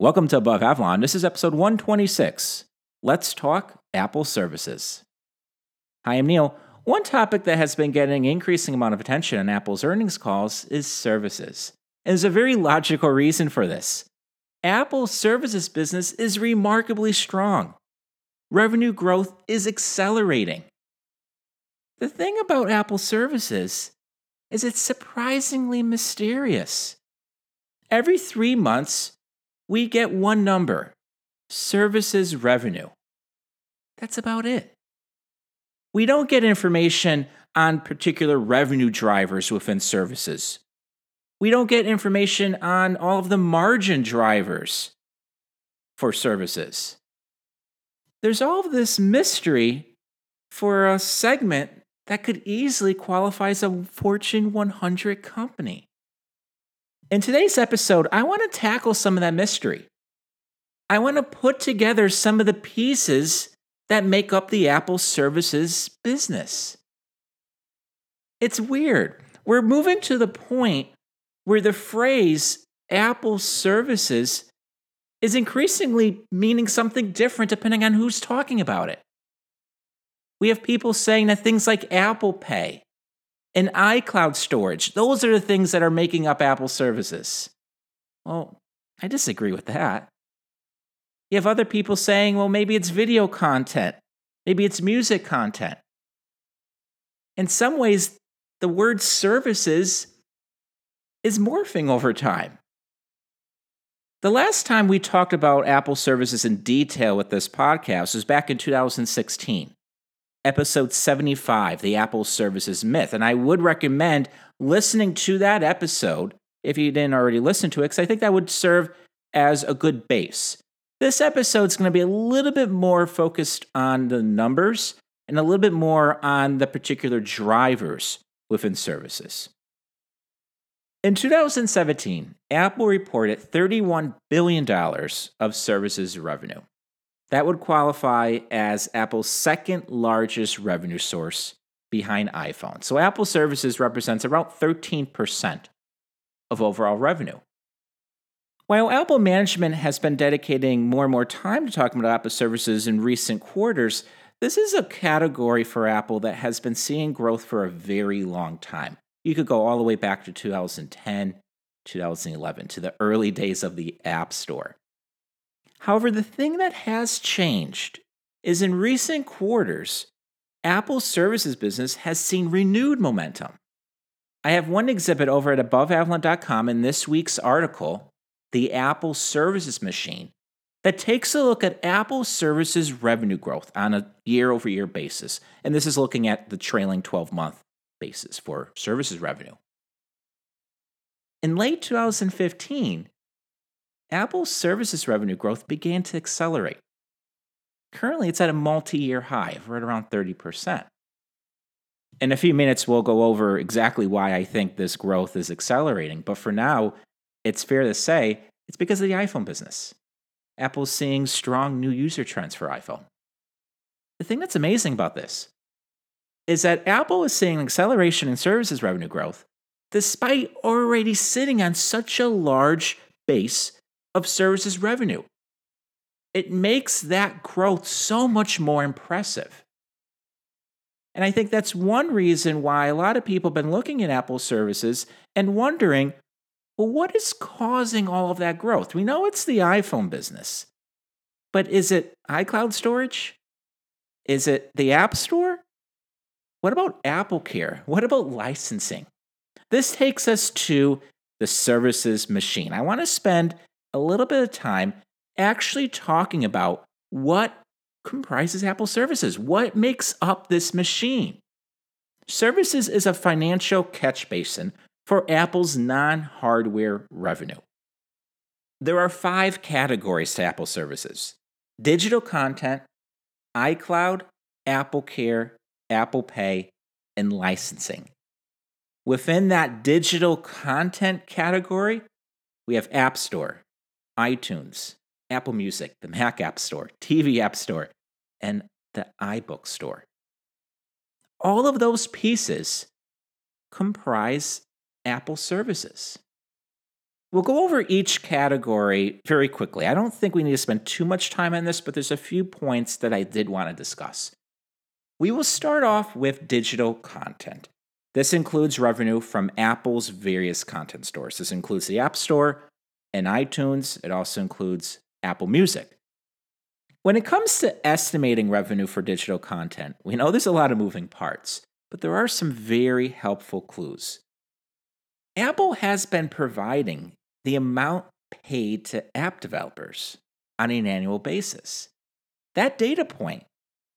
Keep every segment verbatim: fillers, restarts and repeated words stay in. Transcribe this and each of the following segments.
Welcome to Above Avalon. This is episode one twenty-six. Let's talk Apple services. Hi, I'm Neil. One topic that has been getting an increasing amount of attention in Apple's earnings calls is services. And there's a very logical reason for this. Apple's services business is remarkably strong. Revenue growth is accelerating. The thing about Apple services is it's surprisingly mysterious. Every three months, we get one number, services revenue. That's about it. We don't get information on particular revenue drivers within services. We don't get information on all of the margin drivers for services. There's all of this mystery for a segment that could easily qualify as a Fortune one hundred company. In today's episode, I want to tackle some of that mystery. I want to put together some of the pieces that make up the Apple services business. It's weird. We're moving to the point where the phrase Apple services is increasingly meaning something different depending on who's talking about it. We have people saying that things like Apple Pay and iCloud storage, those are the things that are making up Apple services. Well, I disagree with that. You have other people saying, well, maybe it's video content. Maybe it's music content. In some ways, the word services is morphing over time. The last time we talked about Apple services in detail with this podcast was back in two thousand sixteen. Episode seventy-five, The Apple Services Myth. And I would recommend listening to that episode if you didn't already listen to it, because I think that would serve as a good base. This episode is going to be a little bit more focused on the numbers and a little bit more on the particular drivers within services. In two thousand seventeen, Apple reported thirty-one billion dollars of services revenue. That would qualify as Apple's second largest revenue source behind iPhone. So Apple services represents around thirteen percent of overall revenue. While Apple management has been dedicating more and more time to talking about Apple services in recent quarters, this is a category for Apple that has been seeing growth for a very long time. You could go all the way back to two thousand ten, two thousand eleven, to the early days of the App Store. However, the thing that has changed is in recent quarters, Apple's services business has seen renewed momentum. I have one exhibit over at above avalon dot com in this week's article, The Apple Services Machine, that takes a look at Apple services revenue growth on a year-over-year basis. And this is looking at the trailing twelve-month basis for services revenue. In late two thousand fifteen, Apple's services revenue growth began to accelerate. Currently, it's at a multi-year high of right around thirty percent. In a few minutes, we'll go over exactly why I think this growth is accelerating. But for now, it's fair to say it's because of the iPhone business. Apple's seeing strong new user trends for iPhone. The thing that's amazing about this is that Apple is seeing acceleration in services revenue growth despite already sitting on such a large base of services revenue. It makes that growth so much more impressive. And I think that's one reason why a lot of people have been looking at Apple services and wondering, well, what is causing all of that growth? We know it's the iPhone business, but is it iCloud storage? Is it the App Store? What about AppleCare? What about licensing? This takes us to the services machine. I want to spend a little bit of time actually talking about what comprises Apple services, what makes up this machine. Services is a financial catch basin for Apple's non-hardware revenue. There are five categories to Apple services: digital content, iCloud, AppleCare, Apple Pay, and licensing. Within that digital content category, we have App Store, iTunes, Apple Music, the Mac App Store, T V App Store, and the iBook Store. All of those pieces comprise Apple services. We'll go over each category very quickly. I don't think we need to spend too much time on this, but there's a few points that I did want to discuss. We will start off with digital content. This includes revenue from Apple's various content stores. This includes the App Store and iTunes. It also includes Apple Music. When it comes to estimating revenue for digital content, we know there's a lot of moving parts, but there are some very helpful clues. Apple has been providing the amount paid to app developers on an annual basis. That data point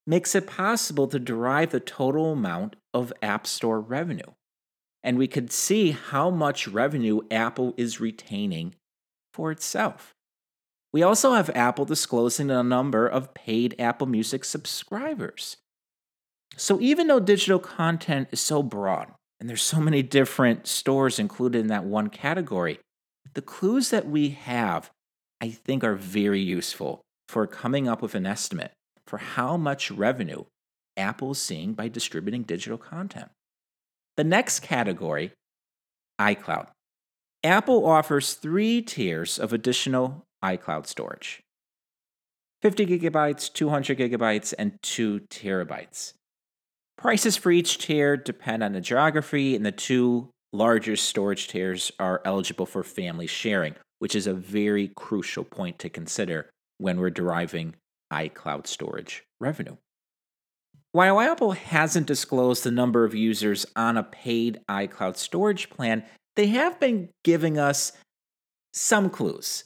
makes it possible to derive the total amount of App Store revenue. And we could see how much revenue Apple is retaining for itself. We also have Apple disclosing the number of paid Apple Music subscribers. So even though digital content is so broad, and there's so many different stores included in that one category, the clues that we have, I think, are very useful for coming up with an estimate for how much revenue Apple is seeing by distributing digital content. The next category, iCloud. Apple offers three tiers of additional iCloud storage: fifty gigabytes, two hundred gigabytes, and two terabytes. Prices for each tier depend on the geography, and the two larger storage tiers are eligible for family sharing, which is a very crucial point to consider when we're deriving iCloud storage revenue. While Apple hasn't disclosed the number of users on a paid iCloud storage plan, they have been giving us some clues.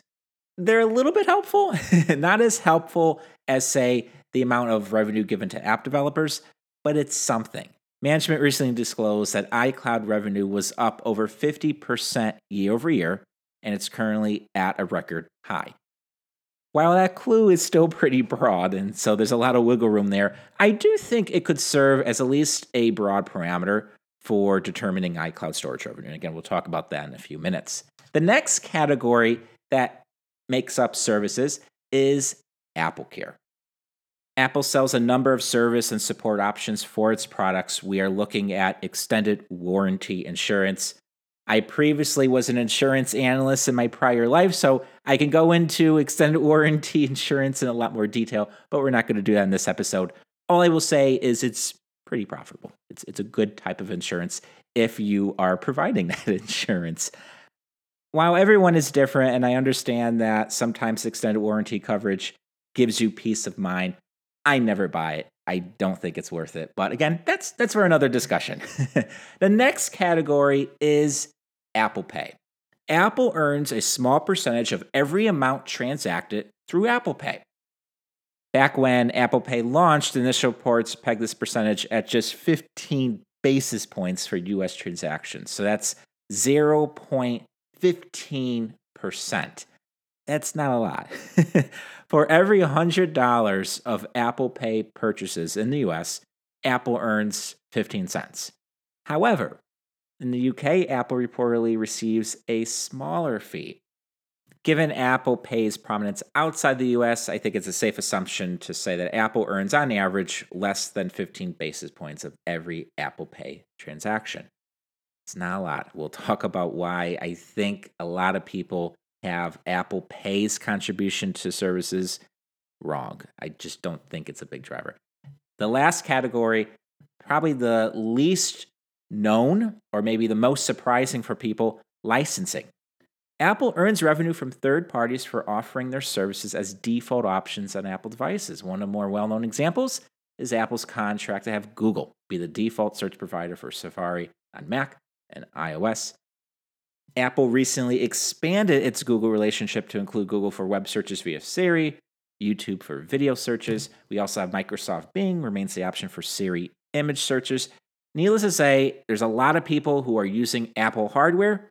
They're a little bit helpful, not as helpful as, say, the amount of revenue given to app developers, but it's something. Management recently disclosed that iCloud revenue was up over fifty percent year over year, and it's currently at a record high. While that clue is still pretty broad, and so there's a lot of wiggle room there, I do think it could serve as at least a broad parameter for determining iCloud storage revenue. And again, we'll talk about that in a few minutes. The next category that makes up services is AppleCare. Apple sells a number of service and support options for its products. We are looking at extended warranty insurance. I previously was an insurance analyst in my prior life, so I can go into extended warranty insurance in a lot more detail, but we're not going to do that in this episode. All I will say is it's pretty profitable. It's, it's a good type of insurance if you are providing that insurance. While everyone is different, and I understand that sometimes extended warranty coverage gives you peace of mind, I never buy it. I don't think it's worth it. But again, that's that's for another discussion. The next category is Apple Pay. Apple earns a small percentage of every amount transacted through Apple Pay. Back when Apple Pay launched, initial reports pegged this percentage at just fifteen basis points for U S transactions. So that's zero point one five percent. That's not a lot. For every one hundred dollars of Apple Pay purchases in the U S, Apple earns fifteen cents. However, in the U K, Apple reportedly receives a smaller fee. Given Apple Pay's prominence outside the U S, I think it's a safe assumption to say that Apple earns on average less than fifteen basis points of every Apple Pay transaction. It's not a lot. We'll talk about why I think a lot of people have Apple Pay's contribution to services wrong. I just don't think it's a big driver. The last category, probably the least known or maybe the most surprising for people, licensing. Apple earns revenue from third parties for offering their services as default options on Apple devices. One of the more well-known examples is Apple's contract to have Google be the default search provider for Safari on Mac and iOS. Apple recently expanded its Google relationship to include Google for web searches via Siri, YouTube for video searches. We also have Microsoft Bing remains the option for Siri image searches. Needless to say, there's a lot of people who are using Apple hardware,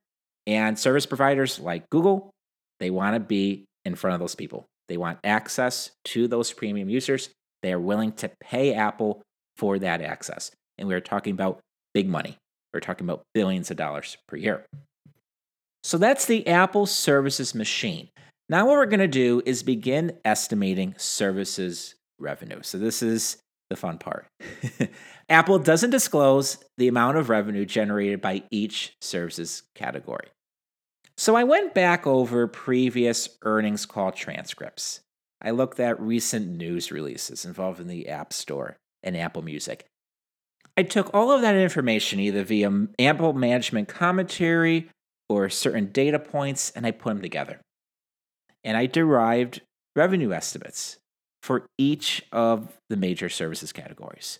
and service providers like Google, they want to be in front of those people. They want access to those premium users. They are willing to pay Apple for that access. And we're talking about big money. We're talking about billions of dollars per year. So that's the Apple services machine. Now what we're going to do is begin estimating services revenue. So this is the fun part. Apple doesn't disclose the amount of revenue generated by each services category. So I went back over previous earnings call transcripts. I looked at recent news releases involving the App Store and Apple Music. I took all of that information either via Apple management commentary or certain data points, and I put them together. And I derived revenue estimates for each of the major services categories.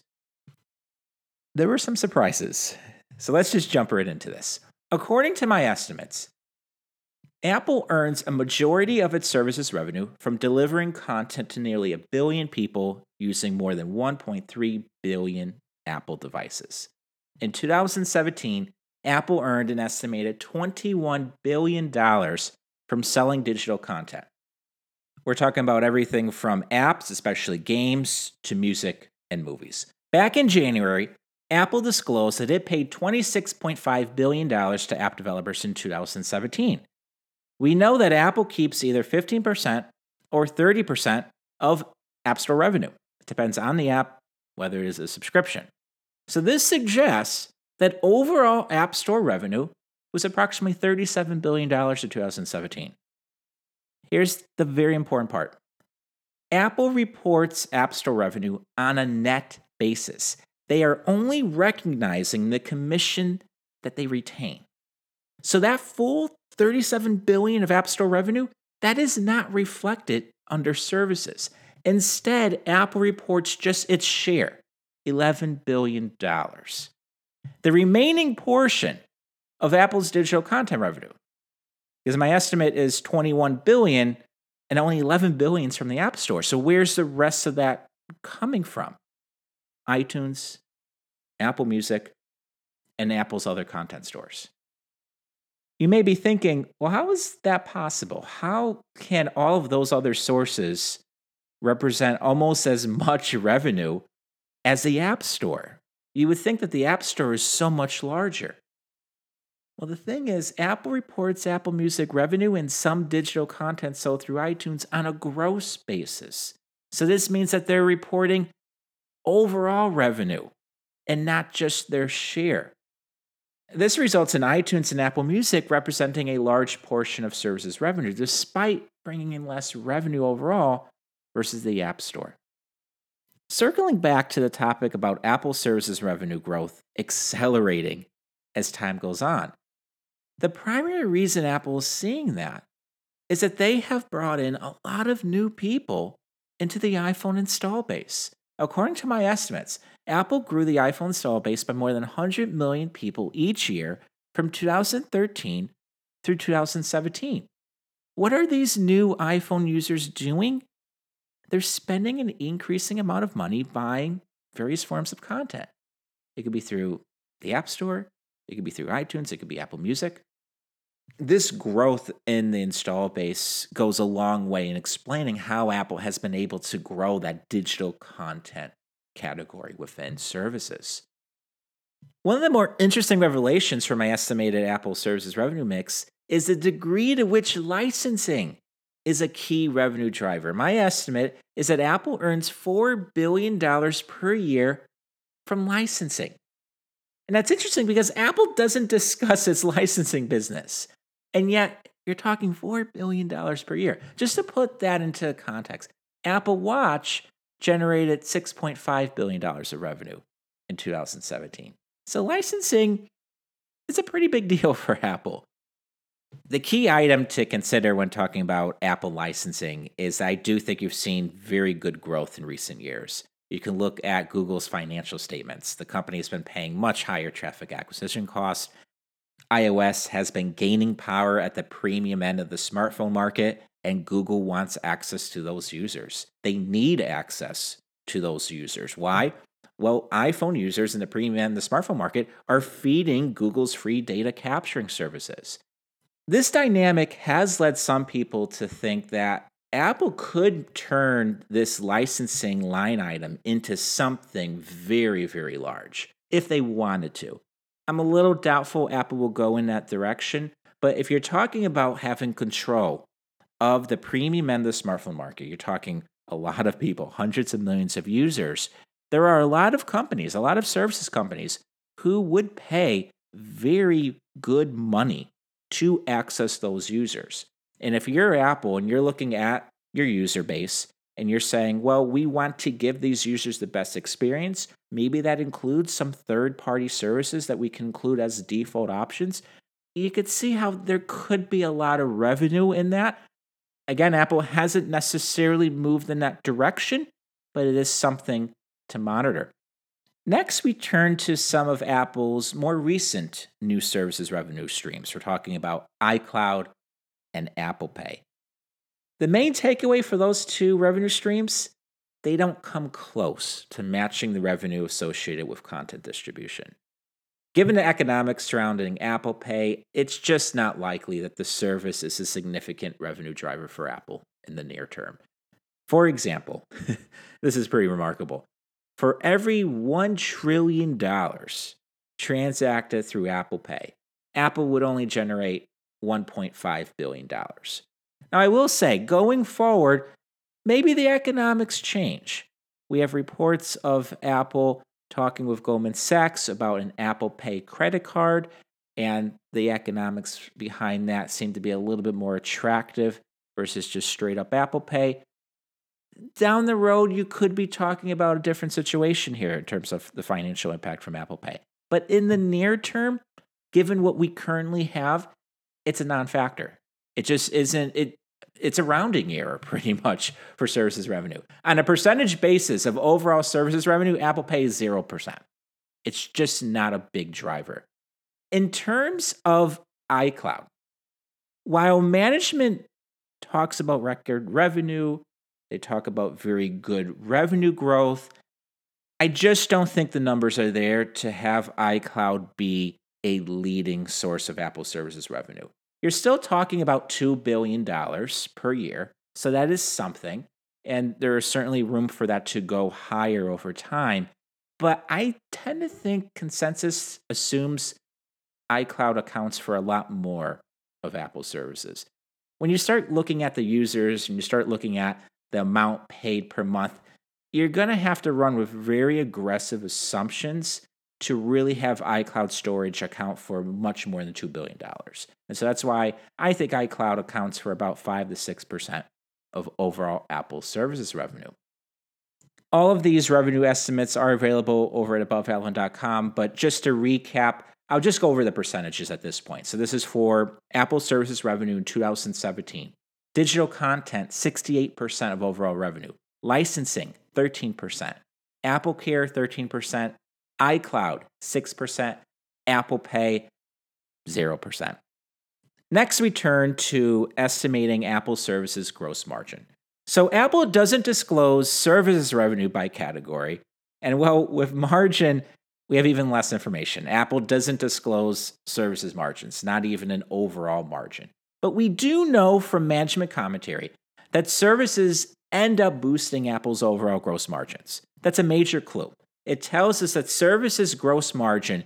There were some surprises, so let's just jump right into this. According to my estimates, Apple earns a majority of its services revenue from delivering content to nearly a billion people using more than one point three billion Apple devices. In two thousand seventeen, Apple earned an estimated twenty-one billion dollars from selling digital content. We're talking about everything from apps, especially games, to music and movies. Back in January, Apple disclosed that it paid twenty-six point five billion dollars to app developers in two thousand seventeen. We know that Apple keeps either fifteen percent or thirty percent of App Store revenue. It depends on the app, whether it is a subscription. So this suggests that overall App Store revenue was approximately thirty-seven billion dollars in two thousand seventeen. Here's the very important part. Apple reports App Store revenue on a net basis. They are only recognizing the commission that they retain. So that full thirty-seven billion dollars of App Store revenue, that is not reflected under services. Instead, Apple reports just its share, eleven billion dollars. The remaining portion of Apple's digital content revenue, because my estimate is twenty-one billion dollars and only eleven billion dollars is from the App Store. So where's the rest of that coming from? iTunes, Apple Music, and Apple's other content stores. You may be thinking, well, how is that possible? How can all of those other sources represent almost as much revenue as the App Store? You would think that the App Store is so much larger. Well, the thing is, Apple reports Apple Music revenue and some digital content sold through iTunes on a gross basis. So this means that they're reporting overall revenue and not just their share. This results in iTunes and Apple Music representing a large portion of services revenue, despite bringing in less revenue overall versus the App Store. Circling back to the topic about Apple services revenue growth accelerating as time goes on, the primary reason Apple is seeing that is that they have brought in a lot of new people into the iPhone install base. According to my estimates, Apple grew the iPhone install base by more than one hundred million people each year from two thousand thirteen through two thousand seventeen. What are these new iPhone users doing? They're spending an increasing amount of money buying various forms of content. It could be through the App Store, it could be through iTunes, it could be Apple Music. This growth in the install base goes a long way in explaining how Apple has been able to grow that digital content category within services. One of the more interesting revelations from my estimated Apple services revenue mix is the degree to which licensing is a key revenue driver. My estimate is that Apple earns four billion dollars per year from licensing. And that's interesting because Apple doesn't discuss its licensing business. And yet, you're talking four billion dollars per year. Just to put that into context, Apple Watch generated six point five billion dollars of revenue in two thousand seventeen. So licensing is a pretty big deal for Apple. The key item to consider when talking about Apple licensing is I do think you've seen very good growth in recent years. You can look at Google's financial statements. The company has been paying much higher traffic acquisition costs. iOS has been gaining power at the premium end of the smartphone market, and Google wants access to those users. They need access to those users. Why? Well, iPhone users in the premium end of the smartphone market are feeding Google's free data capturing services. This dynamic has led some people to think that Apple could turn this licensing line item into something very, very large if they wanted to. I'm a little doubtful Apple will go in that direction, but if you're talking about having control of the premium end of the smartphone market, you're talking a lot of people, hundreds of millions of users, there are a lot of companies, a lot of services companies who would pay very good money to access those users. And if you're Apple and you're looking at your user base and you're saying, well, we want to give these users the best experience, maybe that includes some third-party services that we can include as default options, you could see how there could be a lot of revenue in that. Again, Apple hasn't necessarily moved in that direction, but it is something to monitor. Next, we turn to some of Apple's more recent new services revenue streams. We're talking about iCloud and Apple Pay. The main takeaway for those two revenue streams, they don't come close to matching the revenue associated with content distribution. Given the economics surrounding Apple Pay, it's just not likely that the service is a significant revenue driver for Apple in the near term. For example, this is pretty remarkable. For every one trillion dollars transacted through Apple Pay, Apple would only generate one point five billion dollars. Now, I will say, going forward, maybe the economics change. We have reports of Apple talking with Goldman Sachs about an Apple Pay credit card, and the economics behind that seem to be a little bit more attractive versus just straight up Apple Pay. Down the road, you could be talking about a different situation here in terms of the financial impact from Apple Pay. But in the near term, given what we currently have, it's a non-factor. It just isn't, it, it's a rounding error pretty much for services revenue. On a percentage basis of overall services revenue, Apple Pay is zero percent. It's just not a big driver. In terms of iCloud, while management talks about record revenue, they talk about very good revenue growth, I just don't think the numbers are there to have iCloud be a leading source of Apple services revenue. You're still talking about two billion dollars per year, so that is something, and there is certainly room for that to go higher over time, but I tend to think consensus assumes iCloud accounts for a lot more of Apple services. When you start looking at the users and you start looking at the amount paid per month, you're going to have to run with very aggressive assumptions to really have iCloud storage account for much more than two billion dollars. And so that's why I think iCloud accounts for about five to six percent of overall Apple services revenue. All of these revenue estimates are available over at above avalon dot com, but just to recap, I'll just go over the percentages at this point. So this is for Apple services revenue in two thousand seventeen. Digital content, sixty-eight percent of overall revenue. Licensing, thirteen percent. AppleCare, thirteen percent. iCloud, six percent, Apple Pay, zero percent. Next, we turn to estimating Apple services gross margin. So Apple doesn't disclose services revenue by category. And well, with margin, we have even less information. Apple doesn't disclose services margins, not even an overall margin. But we do know from management commentary that services end up boosting Apple's overall gross margins. That's a major clue. It tells us that services gross margin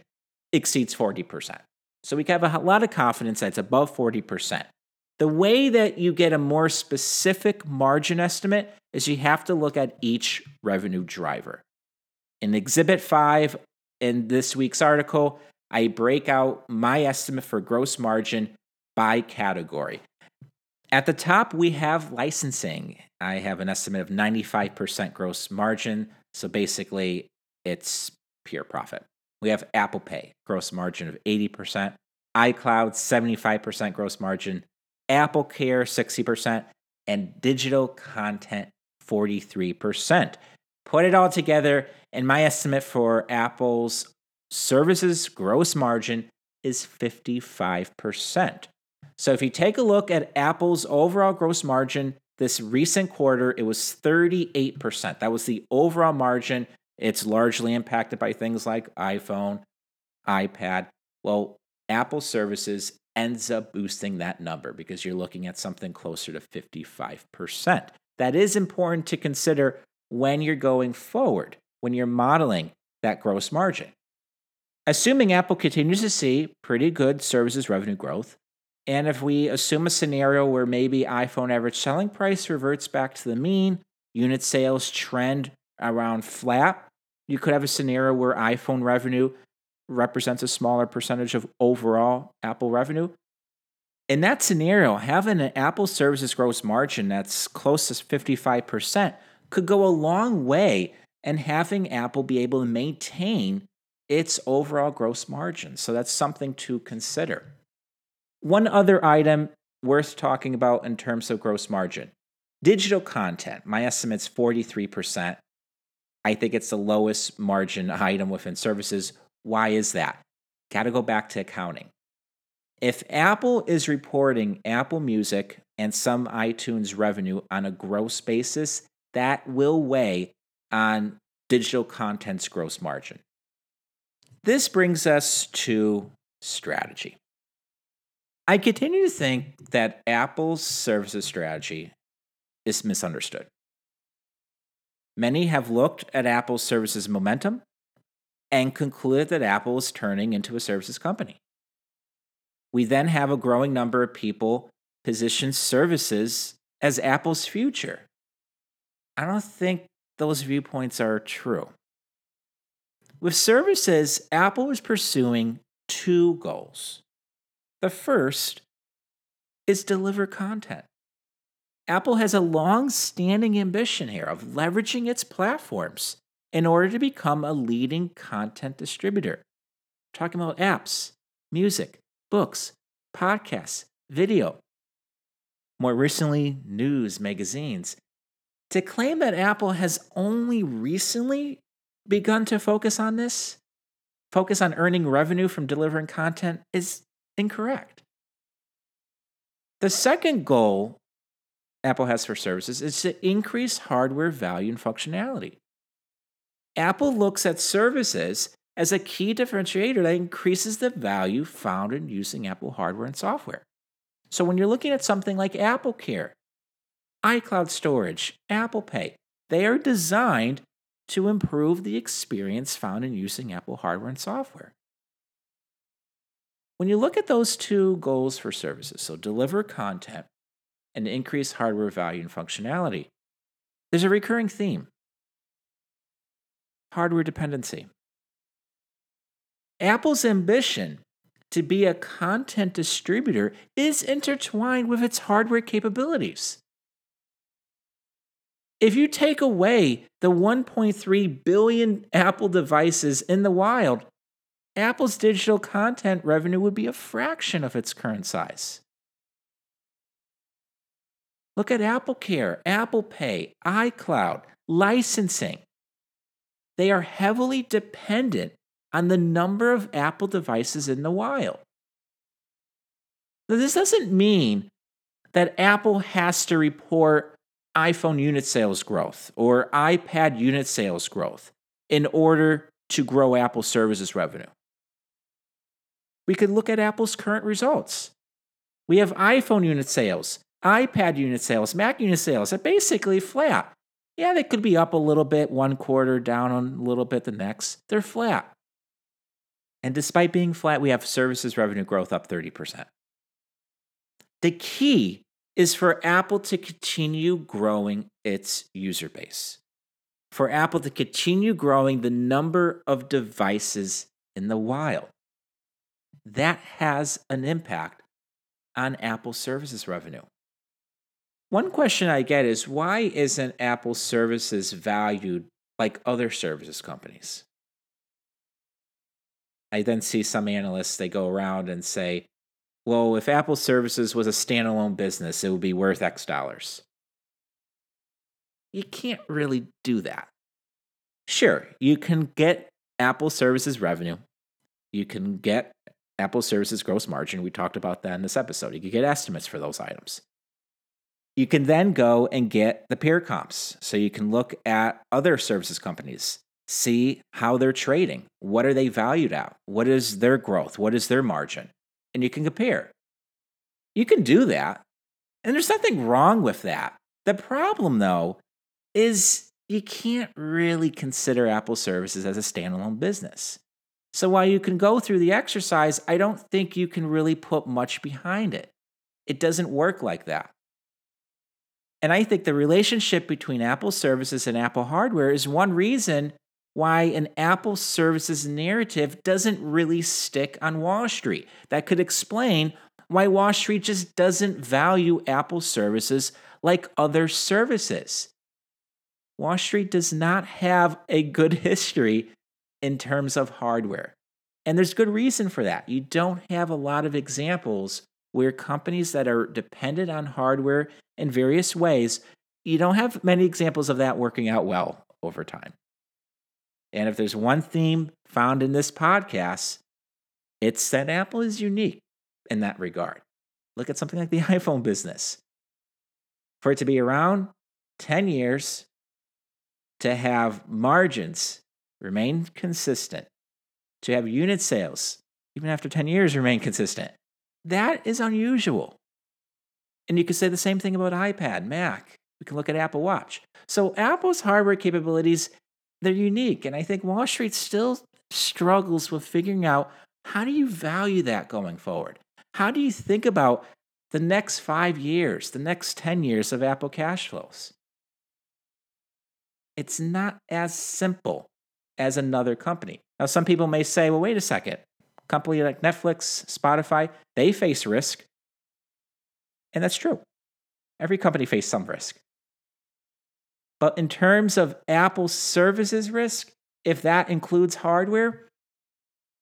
exceeds forty percent. So we have a lot of confidence that it's above forty percent. The way that you get a more specific margin estimate is you have to look at each revenue driver. In Exhibit five in this week's article, I break out my estimate for gross margin by category. At the top, we have licensing. I have an estimate of ninety-five percent gross margin. So basically, it's pure profit. We have Apple Pay, gross margin of eighty percent, iCloud, seventy-five percent gross margin, AppleCare, sixty percent, and digital content, forty-three percent. Put it all together, and my estimate for Apple's services gross margin is fifty-five percent. So if you take a look at Apple's overall gross margin this recent quarter, it was thirty-eight percent. That was the overall margin. It's largely impacted by things like iPhone, iPad. Well, Apple services ends up boosting that number because you're looking at something closer to fifty-five percent. That is important to consider when you're going forward, when you're modeling that gross margin. Assuming Apple continues to see pretty good services revenue growth, and if we assume a scenario where maybe iPhone average selling price reverts back to the mean, unit sales trend around flat, you could have a scenario where iPhone revenue represents a smaller percentage of overall Apple revenue. In that scenario, having an Apple services gross margin that's close to fifty-five percent could go a long way in having Apple be able to maintain its overall gross margin. So that's something to consider. One other item worth talking about in terms of gross margin, digital content. My estimate's forty-three percent. I think it's the lowest margin item within services. Why is that? Got to go back to accounting. If Apple is reporting Apple Music and some iTunes revenue on a gross basis, that will weigh on digital content's gross margin. This brings us to strategy. I continue to think that Apple's services strategy is misunderstood. Many have looked at Apple's services momentum and concluded that Apple is turning into a services company. We then have a growing number of people position services as Apple's future. I don't think those viewpoints are true. With services, Apple is pursuing two goals. The first is deliver content. Apple has a long-standing ambition here of leveraging its platforms in order to become a leading content distributor. We're talking about apps, music, books, podcasts, video, more recently, news, magazines. To claim that Apple has only recently begun to focus on this, focus on earning revenue from delivering content, is incorrect. The second goal Apple has for services is to increase hardware value and functionality. Apple looks at services as a key differentiator that increases the value found in using Apple hardware and software. So when you're looking at something like AppleCare, iCloud storage, Apple Pay, they are designed to improve the experience found in using Apple hardware and software. When you look at those two goals for services, so deliver content and increase hardware value and functionality, there's a recurring theme: hardware dependency. Apple's ambition to be a content distributor is intertwined with its hardware capabilities. If you take away the one point three billion Apple devices in the wild, Apple's digital content revenue would be a fraction of its current size. Look at AppleCare, Apple Pay, iCloud, licensing. They are heavily dependent on the number of Apple devices in the wild. Now, this doesn't mean that Apple has to report iPhone unit sales growth or iPad unit sales growth in order to grow Apple services revenue. We could look at Apple's current results. We have iPhone unit sales, iPad unit sales, Mac unit sales are basically flat. Yeah, they could be up a little bit one quarter, down a little bit the next. They're flat. And despite being flat, we have services revenue growth up thirty percent. The key is for Apple to continue growing its user base, for Apple to continue growing the number of devices in the wild. That has an impact on Apple services revenue. One question I get is, why isn't Apple services valued like other services companies? I then see some analysts, they go around and say, well, if Apple services was a standalone business, it would be worth X dollars. You can't really do that. Sure, you can get Apple services revenue. You can get Apple services gross margin. We talked about that in this episode. You can get estimates for those items. You can then go and get the peer comps. So you can look at other services companies. See how they're trading. What are they valued at? What is their growth? What is their margin? And you can compare. You can do that. And there's nothing wrong with that. The problem, though, is you can't really consider Apple services as a standalone business. So while you can go through the exercise, I don't think you can really put much behind it. It doesn't work like that. And I think the relationship between Apple services and Apple hardware is one reason why an Apple services narrative doesn't really stick on Wall Street. That could explain why Wall Street just doesn't value Apple services like other services. Wall Street does not have a good history in terms of hardware. And there's good reason for that. You don't have a lot of examples where companies that are dependent on hardware in various ways, you don't have many examples of that working out well over time. And if there's one theme found in this podcast, it's that Apple is unique in that regard. Look at something like the iPhone business. For it to be around ten years, to have margins remain consistent, to have unit sales, even after ten years, remain consistent, that is unusual. And you could say the same thing about iPad, Mac. We can look at Apple Watch. So Apple's hardware capabilities, they're unique. And I think Wall Street still struggles with figuring out, how do you value that going forward? How do you think about the next five years, the next ten years of Apple cash flows? It's not as simple as another company. Now, some people may say, well, wait a second. A company like Netflix, Spotify, they face risk. And that's true. Every company faces some risk. But in terms of Apple services risk, if that includes hardware,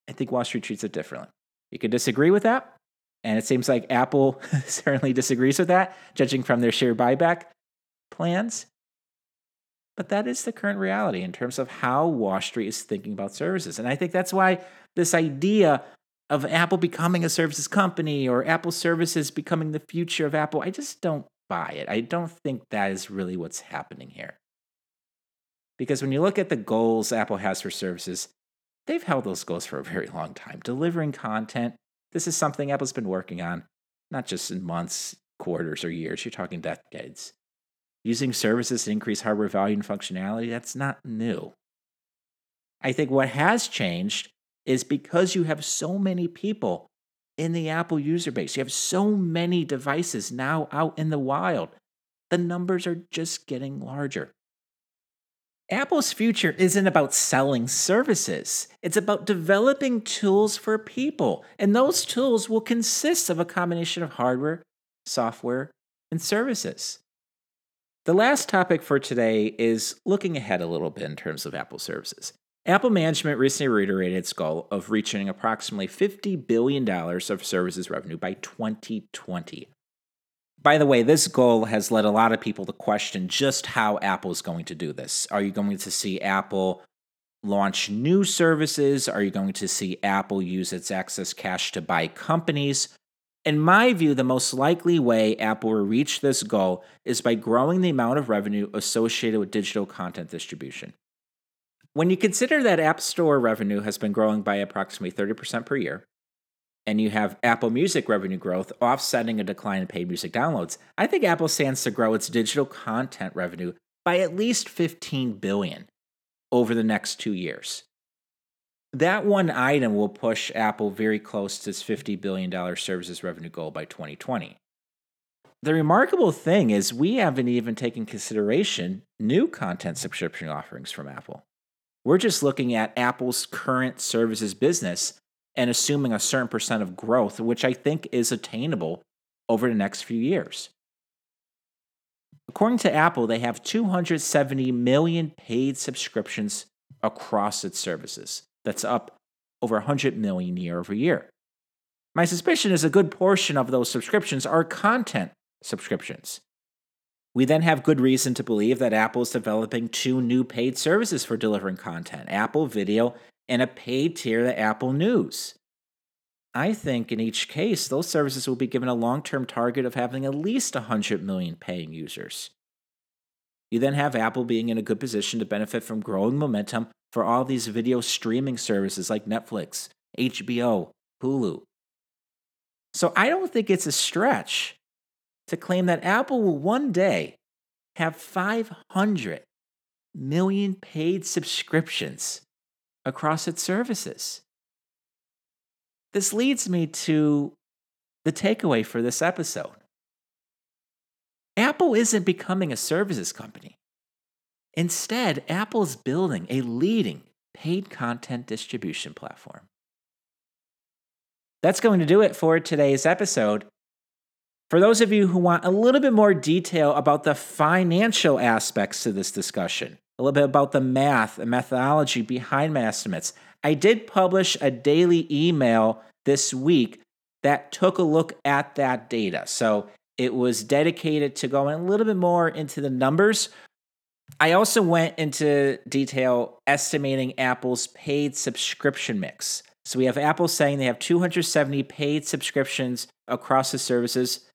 I think Wall Street treats it differently. You could disagree with that. And it seems like Apple certainly disagrees with that, judging from their share buyback plans. But that is the current reality in terms of how Wall Street is thinking about services. And I think that's why this idea of Apple becoming a services company or Apple services becoming the future of Apple, I just don't buy it. I don't think that is really what's happening here. Because when you look at the goals Apple has for services, they've held those goals for a very long time. Delivering content, this is something Apple's been working on, not just in months, quarters, or years. You're talking decades. Using services to increase hardware value and functionality, that's not new. I think what has changed is because you have so many people in the Apple user base, you have so many devices now out in the wild, the numbers are just getting larger. Apple's future isn't about selling services. It's about developing tools for people. And those tools will consist of a combination of hardware, software, and services. The last topic for today is looking ahead a little bit in terms of Apple services. Apple management recently reiterated its goal of reaching approximately fifty billion dollars of services revenue by twenty twenty. By the way, this goal has led a lot of people to question just how Apple is going to do this. Are you going to see Apple launch new services? Are you going to see Apple use its excess cash to buy companies? In my view, the most likely way Apple will reach this goal is by growing the amount of revenue associated with digital content distribution. When you consider that App Store revenue has been growing by approximately thirty percent per year, and you have Apple Music revenue growth offsetting a decline in paid music downloads, I think Apple stands to grow its digital content revenue by at least fifteen billion dollars over the next two years. That one item will push Apple very close to its fifty billion dollars services revenue goal by twenty twenty. The remarkable thing is we haven't even taken consideration new content subscription offerings from Apple. We're just looking at Apple's current services business and assuming a certain percent of growth, which I think is attainable over the next few years. According to Apple, they have two hundred seventy million paid subscriptions across its services. That's up over one hundred million year over year. My suspicion is a good portion of those subscriptions are content subscriptions. We then have good reason to believe that Apple is developing two new paid services for delivering content, Apple Video and a paid tier to Apple News. I think in each case, those services will be given a long-term target of having at least one hundred million paying users. You then have Apple being in a good position to benefit from growing momentum for all these video streaming services like Netflix, H B O, Hulu. So I don't think it's a stretch to claim that Apple will one day have five hundred million paid subscriptions across its services. This leads me to the takeaway for this episode. Apple isn't becoming a services company. Instead, Apple's building a leading paid content distribution platform. That's going to do it for today's episode. For those of you who want a little bit more detail about the financial aspects to this discussion, a little bit about the math and methodology behind my estimates, I did publish a daily email this week that took a look at that data. So it was dedicated to going a little bit more into the numbers. I also went into detail estimating Apple's paid subscription mix. So we have Apple saying they have two hundred seventy paid subscriptions across the services.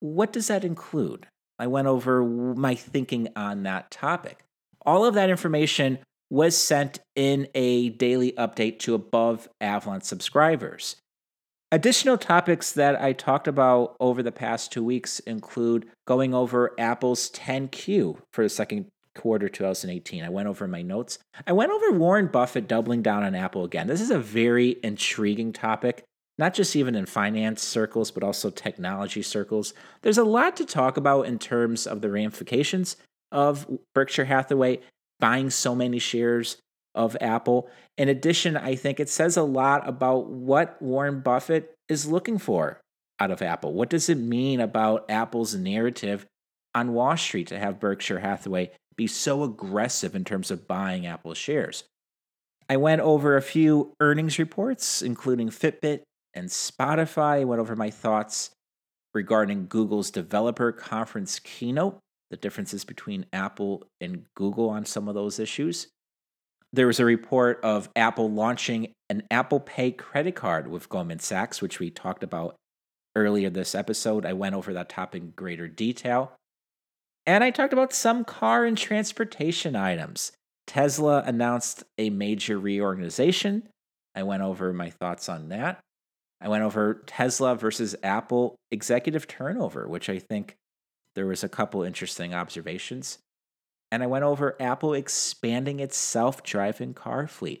What does that include? I went over my thinking on that topic. All of that information was sent in a daily update to Above Avalon subscribers. Additional topics that I talked about over the past two weeks include going over Apple's ten Q for the second quarter two thousand eighteen. I went over my notes. I went over Warren Buffett doubling down on Apple again. This is a very intriguing topic, not just even in finance circles, but also technology circles. There's a lot to talk about in terms of the ramifications of Berkshire Hathaway buying so many shares of Apple. In addition, I think it says a lot about what Warren Buffett is looking for out of Apple. What does it mean about Apple's narrative on Wall Street to have Berkshire Hathaway be so aggressive in terms of buying Apple shares? I went over a few earnings reports, including Fitbit and Spotify. I went over my thoughts regarding Google's developer conference keynote, the differences between Apple and Google on some of those issues. There was a report of Apple launching an Apple Pay credit card with Goldman Sachs, which we talked about earlier this episode. I went over that topic in greater detail. And I talked about some car and transportation items. Tesla announced a major reorganization. I went over my thoughts on that. I went over Tesla versus Apple executive turnover, which I think there was a couple interesting observations. And I went over Apple expanding its self-driving car fleet.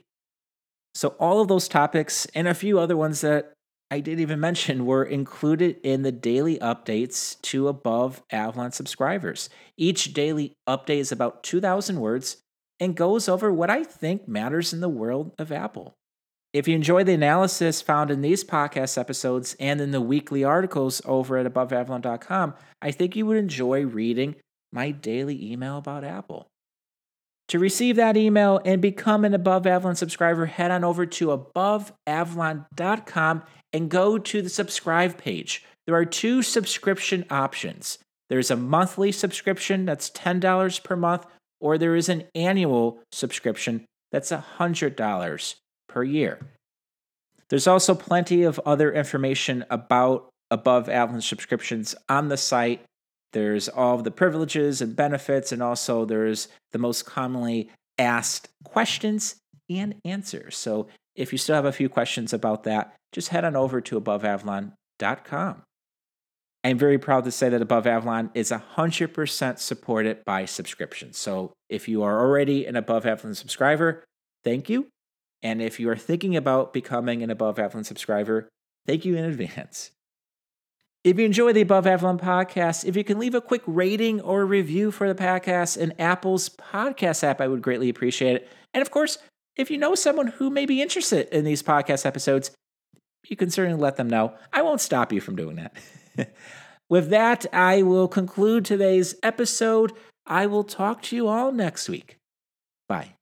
So all of those topics and a few other ones that I didn't even mention were included in the daily updates to Above Avalon subscribers. Each daily update is about two thousand words and goes over what I think matters in the world of Apple. If you enjoy the analysis found in these podcast episodes and in the weekly articles over at above avalon dot com, I think you would enjoy reading my daily email about Apple. To receive that email and become an Above Avalon subscriber, head on over to above avalon dot com and go to the subscribe page. There are two subscription options. There's a monthly subscription that's ten dollars per month, or there is an annual subscription that's one hundred dollars per year. There's also plenty of other information about Above Avalon subscriptions on the site. There's all of the privileges and benefits, and also there's the most commonly asked questions and answers. So if you still have a few questions about that, just head on over to above avalon dot com. I'm very proud to say that Above Avalon is one hundred percent supported by subscriptions. So if you are already an Above Avalon subscriber, thank you. And if you are thinking about becoming an Above Avalon subscriber, thank you in advance. If you enjoy the Above Avalon podcast, if you can leave a quick rating or review for the podcast in Apple's podcast app, I would greatly appreciate it. And of course, if you know someone who may be interested in these podcast episodes, you can certainly let them know. I won't stop you from doing that. With that, I will conclude today's episode. I will talk to you all next week. Bye.